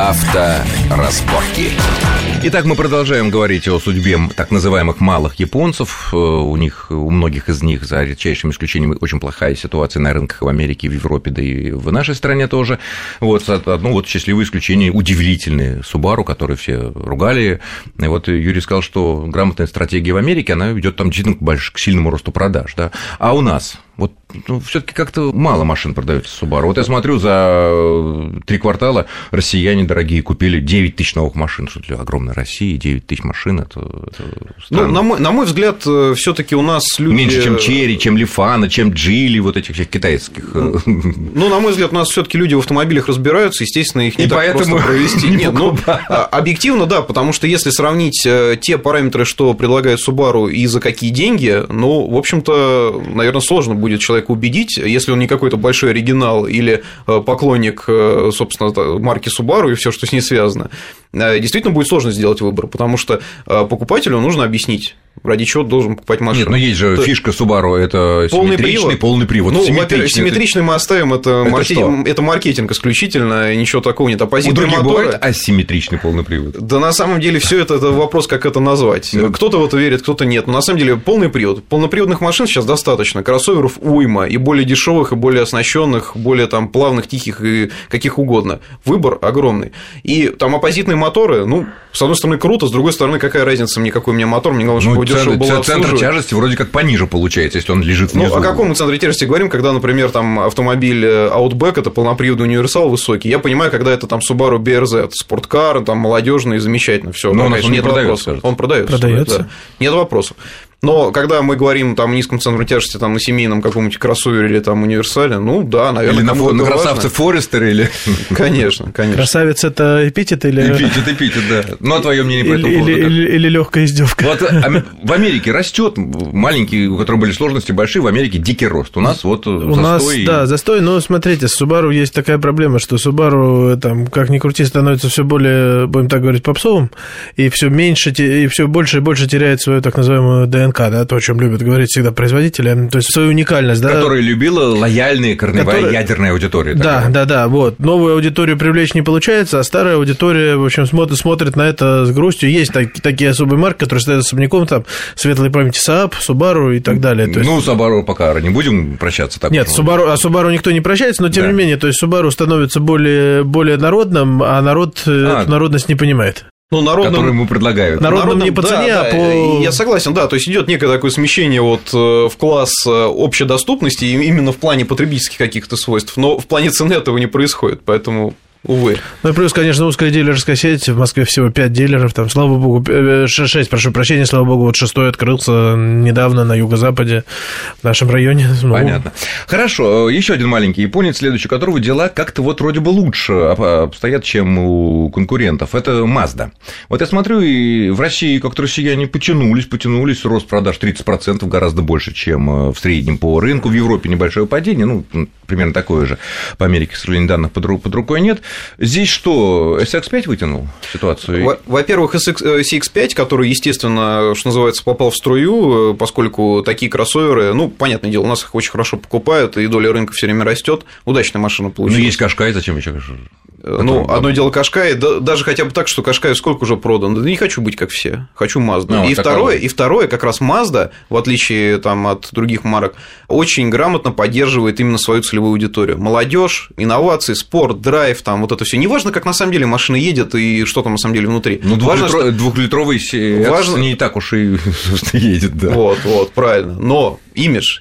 Авторазборки. Итак, мы продолжаем говорить о судьбе так называемых малых японцев. У многих из них, за редчайшим исключением, очень плохая ситуация на рынках в Америке, в Европе, да и в нашей стране тоже. Вот одно счастливое исключение, удивительное Subaru, который все ругали. И вот Юрий сказал, что грамотная стратегия в Америке, она ведет там действительно к сильному росту продаж. Да? А у нас... всё-таки как-то мало машин продается Subaru. Вот я смотрю, за 3 квартала россияне дорогие купили 9 тысяч новых машин. Что для огромной России 9 тысяч машин, это странно. Ну, на мой взгляд, все-таки у нас люди... Меньше, чем Cherri, чем Lifan, чем Geely, вот этих всех китайских. Ну, на мой взгляд, у нас все-таки люди в автомобилях разбираются, естественно, их не так просто провести. Нет, объективно, да, потому что если сравнить те параметры, что предлагает Subaru и за какие деньги, в общем-то, наверное, сложно будет человека убедить, если он не какой-то большой оригинал или поклонник, собственно, марки Subaru и все, что с ней связано, действительно будет сложно сделать выбор, потому что покупателю нужно объяснить, ради чего должен покупать машину. Нет, но есть же фишка Subaru, это полный привод. Ну, симметричный мы оставим, это маркетинг исключительно, ничего такого нет. У других бывает асимметричный полный привод. Да, на самом деле, все это вопрос, как это назвать. Кто-то в это верит, кто-то нет. Но на самом деле полный привод. Полноприводных машин сейчас достаточно, кроссоверов уйма, и более дешевых, и более оснащенных, более там плавных, тихих и каких угодно. Выбор огромный. И там оппозитные моторы, с одной стороны, круто, с другой стороны, какая разница мне, какой у меня мотор, мне главное, чтобы дешево было. Центр тяжести вроде как пониже получается, если он лежит внизу. О каком мы центре тяжести говорим, когда, например, там автомобиль Outback, это полноприводный универсал высокий, я понимаю, когда это там Subaru BRZ, спорткар, там молодежный, замечательно, все. Но конечно, нет вопросов. Он продается. Да. Нет вопросов. Но когда мы говорим там, о низком центре тяжести там, на семейном каком-нибудь кроссовере или там, универсале, да, наверное, или на красавце Forester или... Конечно. Красавец – это эпитет или... Эпитет, да. А твое мнение по этому поводу? Или легкая издевка. Вот в Америке растет маленький, у которого были сложности большие, в Америке дикий рост. У нас застой. Да, застой, но смотрите, с Subaru есть такая проблема, что Subaru, там, как ни крути, становится все более, будем так говорить, попсовым, и все меньше, и все больше и больше теряет свою так называемую ДНК. Да, то, о чем любят говорить всегда производители, то есть свою уникальность. Которая любила лояльная корневая ядерная аудитория. Да. Новую аудиторию привлечь не получается, а старая аудитория, в общем, смотрит на это с грустью. Есть такие особые марки, которые стоят особняком, там, светлой памяти Saab, Subaru и так далее. То есть... Subaru пока не будем прощаться. Нет, Subaru никто не прощается, но, тем не менее, то есть Subaru становится более народным, а народ эту народность не понимает. Которые ему предлагают. Народным не по цене, а по... Я согласен, да, то есть идет некое такое смещение в класс общедоступности именно в плане потребительских каких-то свойств, но в плане цены этого не происходит, поэтому... Увы. Ну и плюс, конечно, узкая дилерская сеть. В Москве всего 5 дилеров. Там, слава богу, 6, прошу прощения, слава богу, вот 6-й открылся недавно на юго-западе, в нашем районе. Понятно. Хорошо. Еще один маленький японец, следующий у которого дела как-то вроде бы лучше обстоят, чем у конкурентов. Это Mazda. Вот я смотрю, и в России как-то россияне потянулись. Рост продаж 30%, гораздо больше, чем в среднем по рынку. В Европе небольшое падение, примерно такое же. По Америке, к сожалению, данных под рукой нет. Здесь что, SX-5 вытянул ситуацию? Во-первых, CX-5, который, естественно, что называется, попал в струю, поскольку такие кроссоверы, понятное дело, у нас их очень хорошо покупают, и доля рынка все время растет. Удачная машина получилась. Есть Qashqai, зачем еще Qashqai? Одно дело Qashqai, даже хотя бы так, что Qashqai сколько уже продан, да не хочу быть как все, хочу Mazda. И второе, как раз Mazda, в отличие от других марок, очень грамотно поддерживает именно свою целевую аудиторию. Молодежь, инновации, спорт, драйв, вот это все. Не важно, как на самом деле машина едет и что там на самом деле внутри. Двухлитровый не так уж и едет, да. Вот, правильно. Но имидж,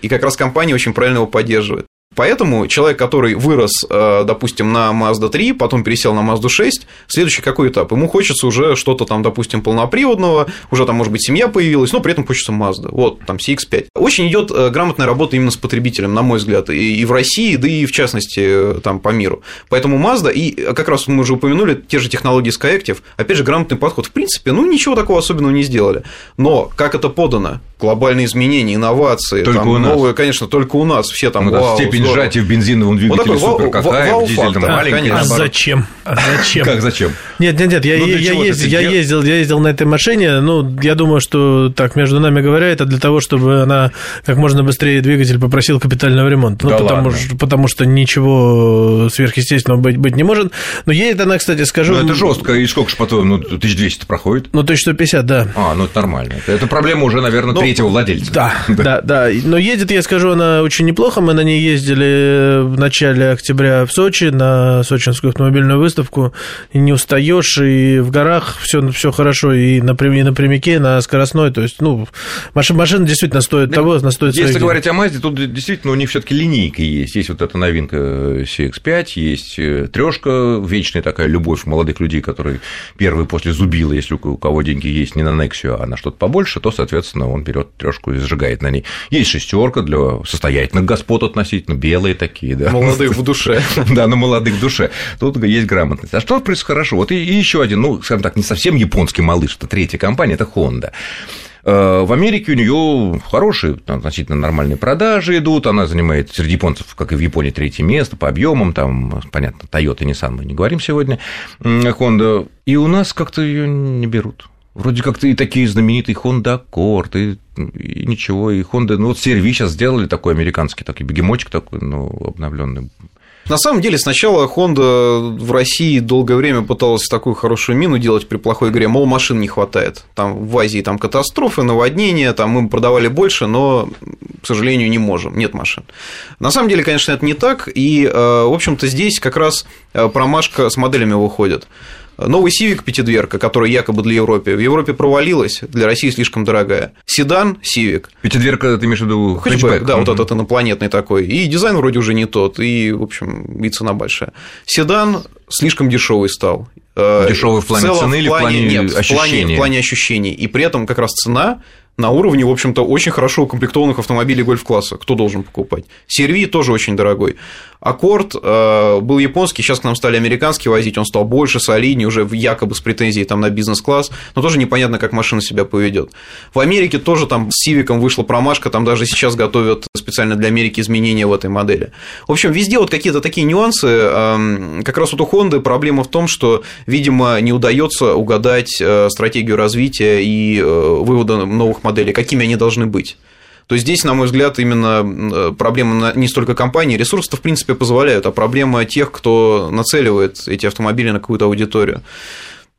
и как раз компания очень правильно его поддерживает. Поэтому человек, который вырос, допустим, на Mazda 3, потом пересел на Mazda 6, следующий какой этап? Ему хочется уже что-то там, допустим, полноприводного, уже там, может быть, семья появилась, но при этом хочется Mazda, там CX-5. Очень идет грамотная работа именно с потребителем, на мой взгляд, и в России, да и в частности там по миру. Поэтому Mazda, и как раз мы уже упомянули, те же технологии Skyactiv, опять же, грамотный подход. В принципе, ничего такого особенного не сделали, но как это подано? глобальные изменения, инновации, только там, у нас. Новые, конечно, только у нас. Все там, ну, да, вау, степень здорово. Сжатия в бензиновом двигателе вот такой, супер крутая, в дизельном маленький. А зачем? Как зачем? Нет, я ездил на этой машине, ну, я думаю, что так, между нами говоря, это для того, чтобы она как можно быстрее двигатель попросил капитального ремонта, ну, да потому что ничего сверхъестественного быть не может, но едет она, кстати, скажу... Ну, это жестко, и сколько же потом, 1200 проходит? 1150, да. Это нормально, это проблема уже, наверное, третьего владельца. Да, но едет, я скажу, она очень неплохо, мы на ней ездили в начале октября в Сочи, на сочинскую автомобильную выставку, и не устаешь, и в горах все хорошо, и на прямике, на скоростной, то есть, машина действительно стоит того, она стоит своих. Если говорить о Мазде, тут действительно у них все-таки линейка есть. Есть вот эта новинка CX-5, есть трёшка, вечная такая любовь молодых людей, которые первые после зубила, если у кого деньги есть не на Nexia, а на что-то побольше, то, соответственно, он берет трёшку и сжигает на ней. Есть шестерка для состоятельных господ относительно, белые такие, да. Молодых в душе. Да, на молодых в душе. Тут есть грамотность. А что происходит хорошо? Вот и еще один, скажем так, не совсем японский малыш, это третья компания, это Honda. В Америке у нее хорошие, относительно нормальные продажи идут, она занимает среди японцев, как и в Японии, третье место по объемам, там, понятно, Toyota и Nissan мы не говорим сегодня, Honda, и у нас как-то ее не берут. Вроде как-то и такие знаменитые Honda Accord, и ничего, и Honda, CR-V сейчас сделали такой американский, такой бегемотик такой, обновленный. На самом деле, сначала Honda в России долгое время пыталась такую хорошую мину делать при плохой игре, мол, машин не хватает. Там в Азии там катастрофы, наводнения, там мы продавали больше, но, к сожалению, не можем, нет машин. На самом деле, конечно, это не так, и, в общем-то, здесь как раз промашка с моделями выходит. Новый Civic пятидверка, который якобы для Европы, в Европе провалилась, для России слишком дорогая. Седан Civic. Пятидверка, ты имеешь в виду хэтчбэк? Да, вот этот инопланетный такой. И дизайн вроде уже не тот, и, в общем, и цена большая. Седан слишком дешевый стал. Дешевый в плане цены или в плане ощущений? В плане ощущений. И при этом как раз цена на уровне, в общем-то, очень хорошо укомплектованных автомобилей гольф-класса. Кто должен покупать? CR-V тоже очень дорогой. Аккорд был японский, сейчас к нам стали американский возить, он стал больше, солиднее, уже якобы с претензией там на бизнес-класс, но тоже непонятно, как машина себя поведет. В Америке тоже там с Сивиком вышла промашка, там даже сейчас готовят специально для Америки изменения в этой модели. В общем, везде вот какие-то такие нюансы. Как раз вот у Honda проблема в том, что, видимо, не удается угадать стратегию развития и вывода новых моделей, какими они должны быть. То есть здесь, на мой взгляд, именно проблема не столько компаний, ресурсы-то, в принципе, позволяют, а проблема тех, кто нацеливает эти автомобили на какую-то аудиторию.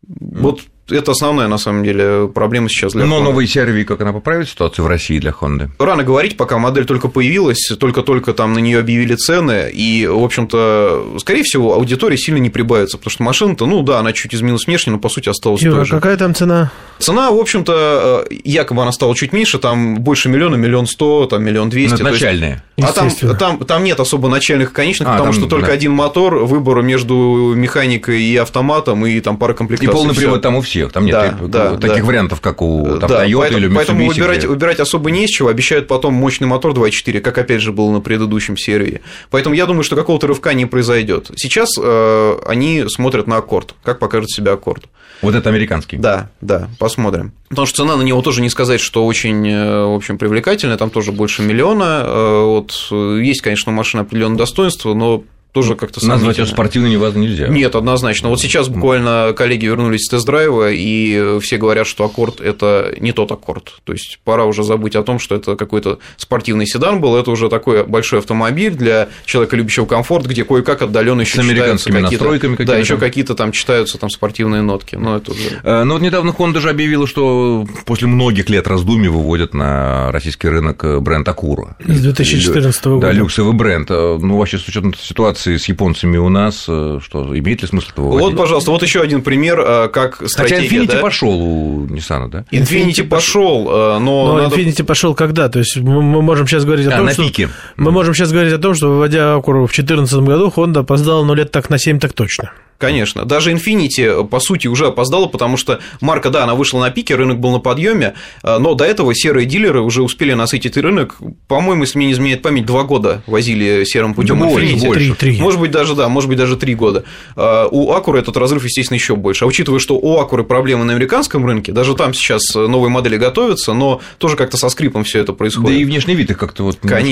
Вот это основная, на самом деле, проблема сейчас для Honda. Но новый CR-V, как она поправит ситуацию в России для Honda? Рано говорить, пока модель только появилась, только-только там на нее объявили цены, и, в общем-то, скорее всего, аудитория сильно не прибавится, потому что машина-то, она чуть изменилась внешне, но, по сути, осталась той же. Какая там цена? Цена, в общем-то, якобы она стала чуть меньше, там больше миллиона, 1 100 000, там 1 200 000. Начальная. А там нет особо начальных и конечных, потому что только один мотор, выбор между механикой и автоматом, и там пара комплектаций. И полный привод там у всех. Там нет таких вариантов, как у Toyota или Mitsubishi. Поэтому выбирать особо не из чего. Обещают потом мощный мотор 2.4, как опять же было на предыдущем серии. Поэтому я думаю, что какого-то рывка не произойдет. Сейчас они смотрят на Accord, как покажет себя Accord. Вот это американский. Да, посмотрим. Потому что цена на него тоже не сказать, что очень, в общем, привлекательная, там тоже больше 1 000 000. Есть, конечно, у машины определенное достоинство, но тоже как-то сомнительно. Назвать ее спортивной невозможно нельзя. Нет, однозначно. Вот сейчас буквально коллеги вернулись с тест-драйва, и все говорят, что Accord – это не тот Accord. То есть пора уже забыть о том, что это какой-то спортивный седан был, это уже такой большой автомобиль для человека, любящего комфорт, где кое-как отдаленно еще читаются какие-то, еще какие-то там читаются там спортивные нотки. Но это уже... вот недавно Honda же объявила, что после многих лет раздумий выводят на российский рынок бренд Acura. С 2014 года. Да, люксовый бренд. Вообще, с учетом ситуации с японцами у нас, что имеет ли смысл этого выводить? Пожалуйста, еще один пример, как стратегия. Хотя Infiniti пошел у Nissan, да? Infiniti пошел, но надо... Infiniti пошел когда? То есть мы можем сейчас говорить о том, на пике. Мы можем сейчас говорить о том, что, выводя Acura в 2014 году, Honda опоздала, 7 так точно. Конечно. Даже Infiniti, по сути, уже опоздала, потому что марка, да, она вышла на пике, рынок был на подъеме, но до этого серые дилеры уже успели насытить рынок. По-моему, если мне не изменяет память, 2 года возили серым путем Infiniti. 3. Может быть, даже, да, может быть, даже 3 года. У Acura этот разрыв, естественно, еще больше. А учитывая, что у Acura проблемы на американском рынке, даже там сейчас новые модели готовятся, но тоже как-то со скрипом все это происходит. Да и внешний вид их как-то вот смущает.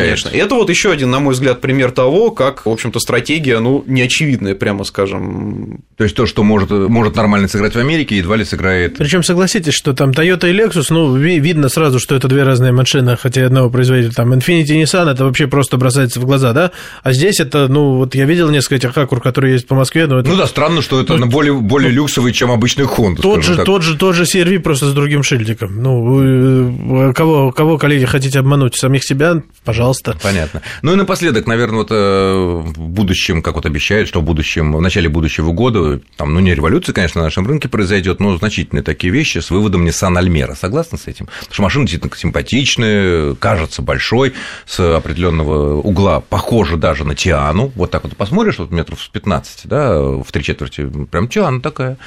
Конечно. И это вот еще один, на мой взгляд, пример того, как, в общем-то, стратегия, ну, неочевидная, прямо скажем. То есть то, что может нормально сыграть в Америке, едва ли сыграет. Причем согласитесь, что там Toyota и Lexus, ну, видно сразу, что это две разные машины, хотя одного производителя. Там Infiniti и Nissan, это вообще просто бросается в глаза, да? А здесь это, ну, вот я видел несколько этих Acura, которые есть по Москве, но это... Ну да, странно, что это более люксовый, чем обычный Honda. Тот же CR-V, просто с другим шильдиком. Ну, кого, коллеги, хотите обмануть? Самих себя? Пожалуйста. Понятно. Ну и напоследок, наверное, вот в будущем, как вот обещают, что в начале будущего года, там, ну, не революция, конечно, на нашем рынке произойдет, но значительные такие вещи с выводом Nissan Almera. Согласны с этим? Потому что машина действительно симпатичная, кажется большой, с определенного угла похожа даже на Тиану. Вот так вот посмотришь, вот метров с 15, да, в 3/4, прям Тиана такая.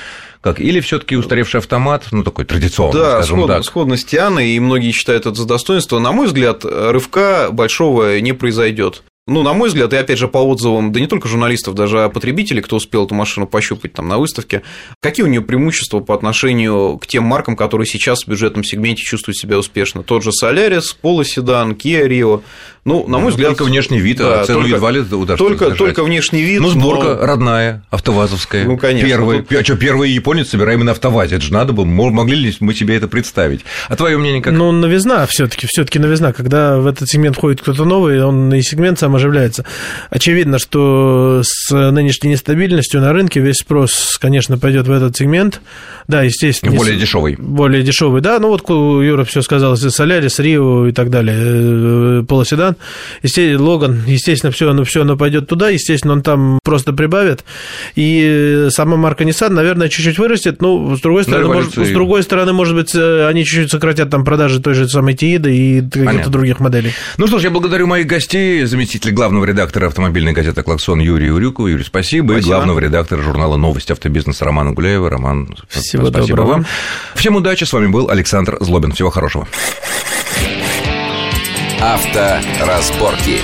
Как? Или все-таки устаревший автомат, ну, такой традиционный, да, скажем так. Да, сходность Тианы, и многие считают это за достоинство. На мой взгляд, рывка большого не произойдет. Ну, на мой взгляд, и опять же по отзывам, да не только журналистов, даже потребителей, кто успел эту машину пощупать там на выставке, какие у нее преимущества по отношению к тем маркам, которые сейчас в бюджетном сегменте чувствуют себя успешно? Тот же Solaris, Polo седан, Kia, Rio. Ну, на мой взгляд... Только внешний вид, да, а цену едва ли удастся. Только внешний вид. Ну, сборка родная, автовазовская. Ну, конечно. Первый японец собираем именно автоваз. Это же надо было. Могли ли мы себе это представить? А твое мнение как? Ну, новизна все-таки новизна. Когда в этот сегмент входит кто-то новый, он и сегмент сам оживляется. Очевидно, что с нынешней нестабильностью на рынке весь спрос, конечно, пойдет в этот сегмент. Да, естественно. Более дешевый. Более дешевый, да. Ну, вот Юра все сказал. Солярис, Рио и так далее. Полоседан. Логан, естественно, все оно пойдет туда, естественно, он там просто прибавит, и сама марка Nissan, наверное, чуть-чуть вырастет, но, с другой стороны, может быть, они чуть-чуть сократят там продажи той же самой Tiida и каких-то других моделей. Ну что ж, я благодарю моих гостей, заместителя главного редактора автомобильной газеты «Клаксон» Юрия Урюкова. Юрий, спасибо. И главного редактора журнала «Новости автобизнеса» Романа Гуляева. Роман, всего спасибо доброго. Вам. Всем удачи, с вами был Александр Злобин. Всего хорошего. Авторазборки.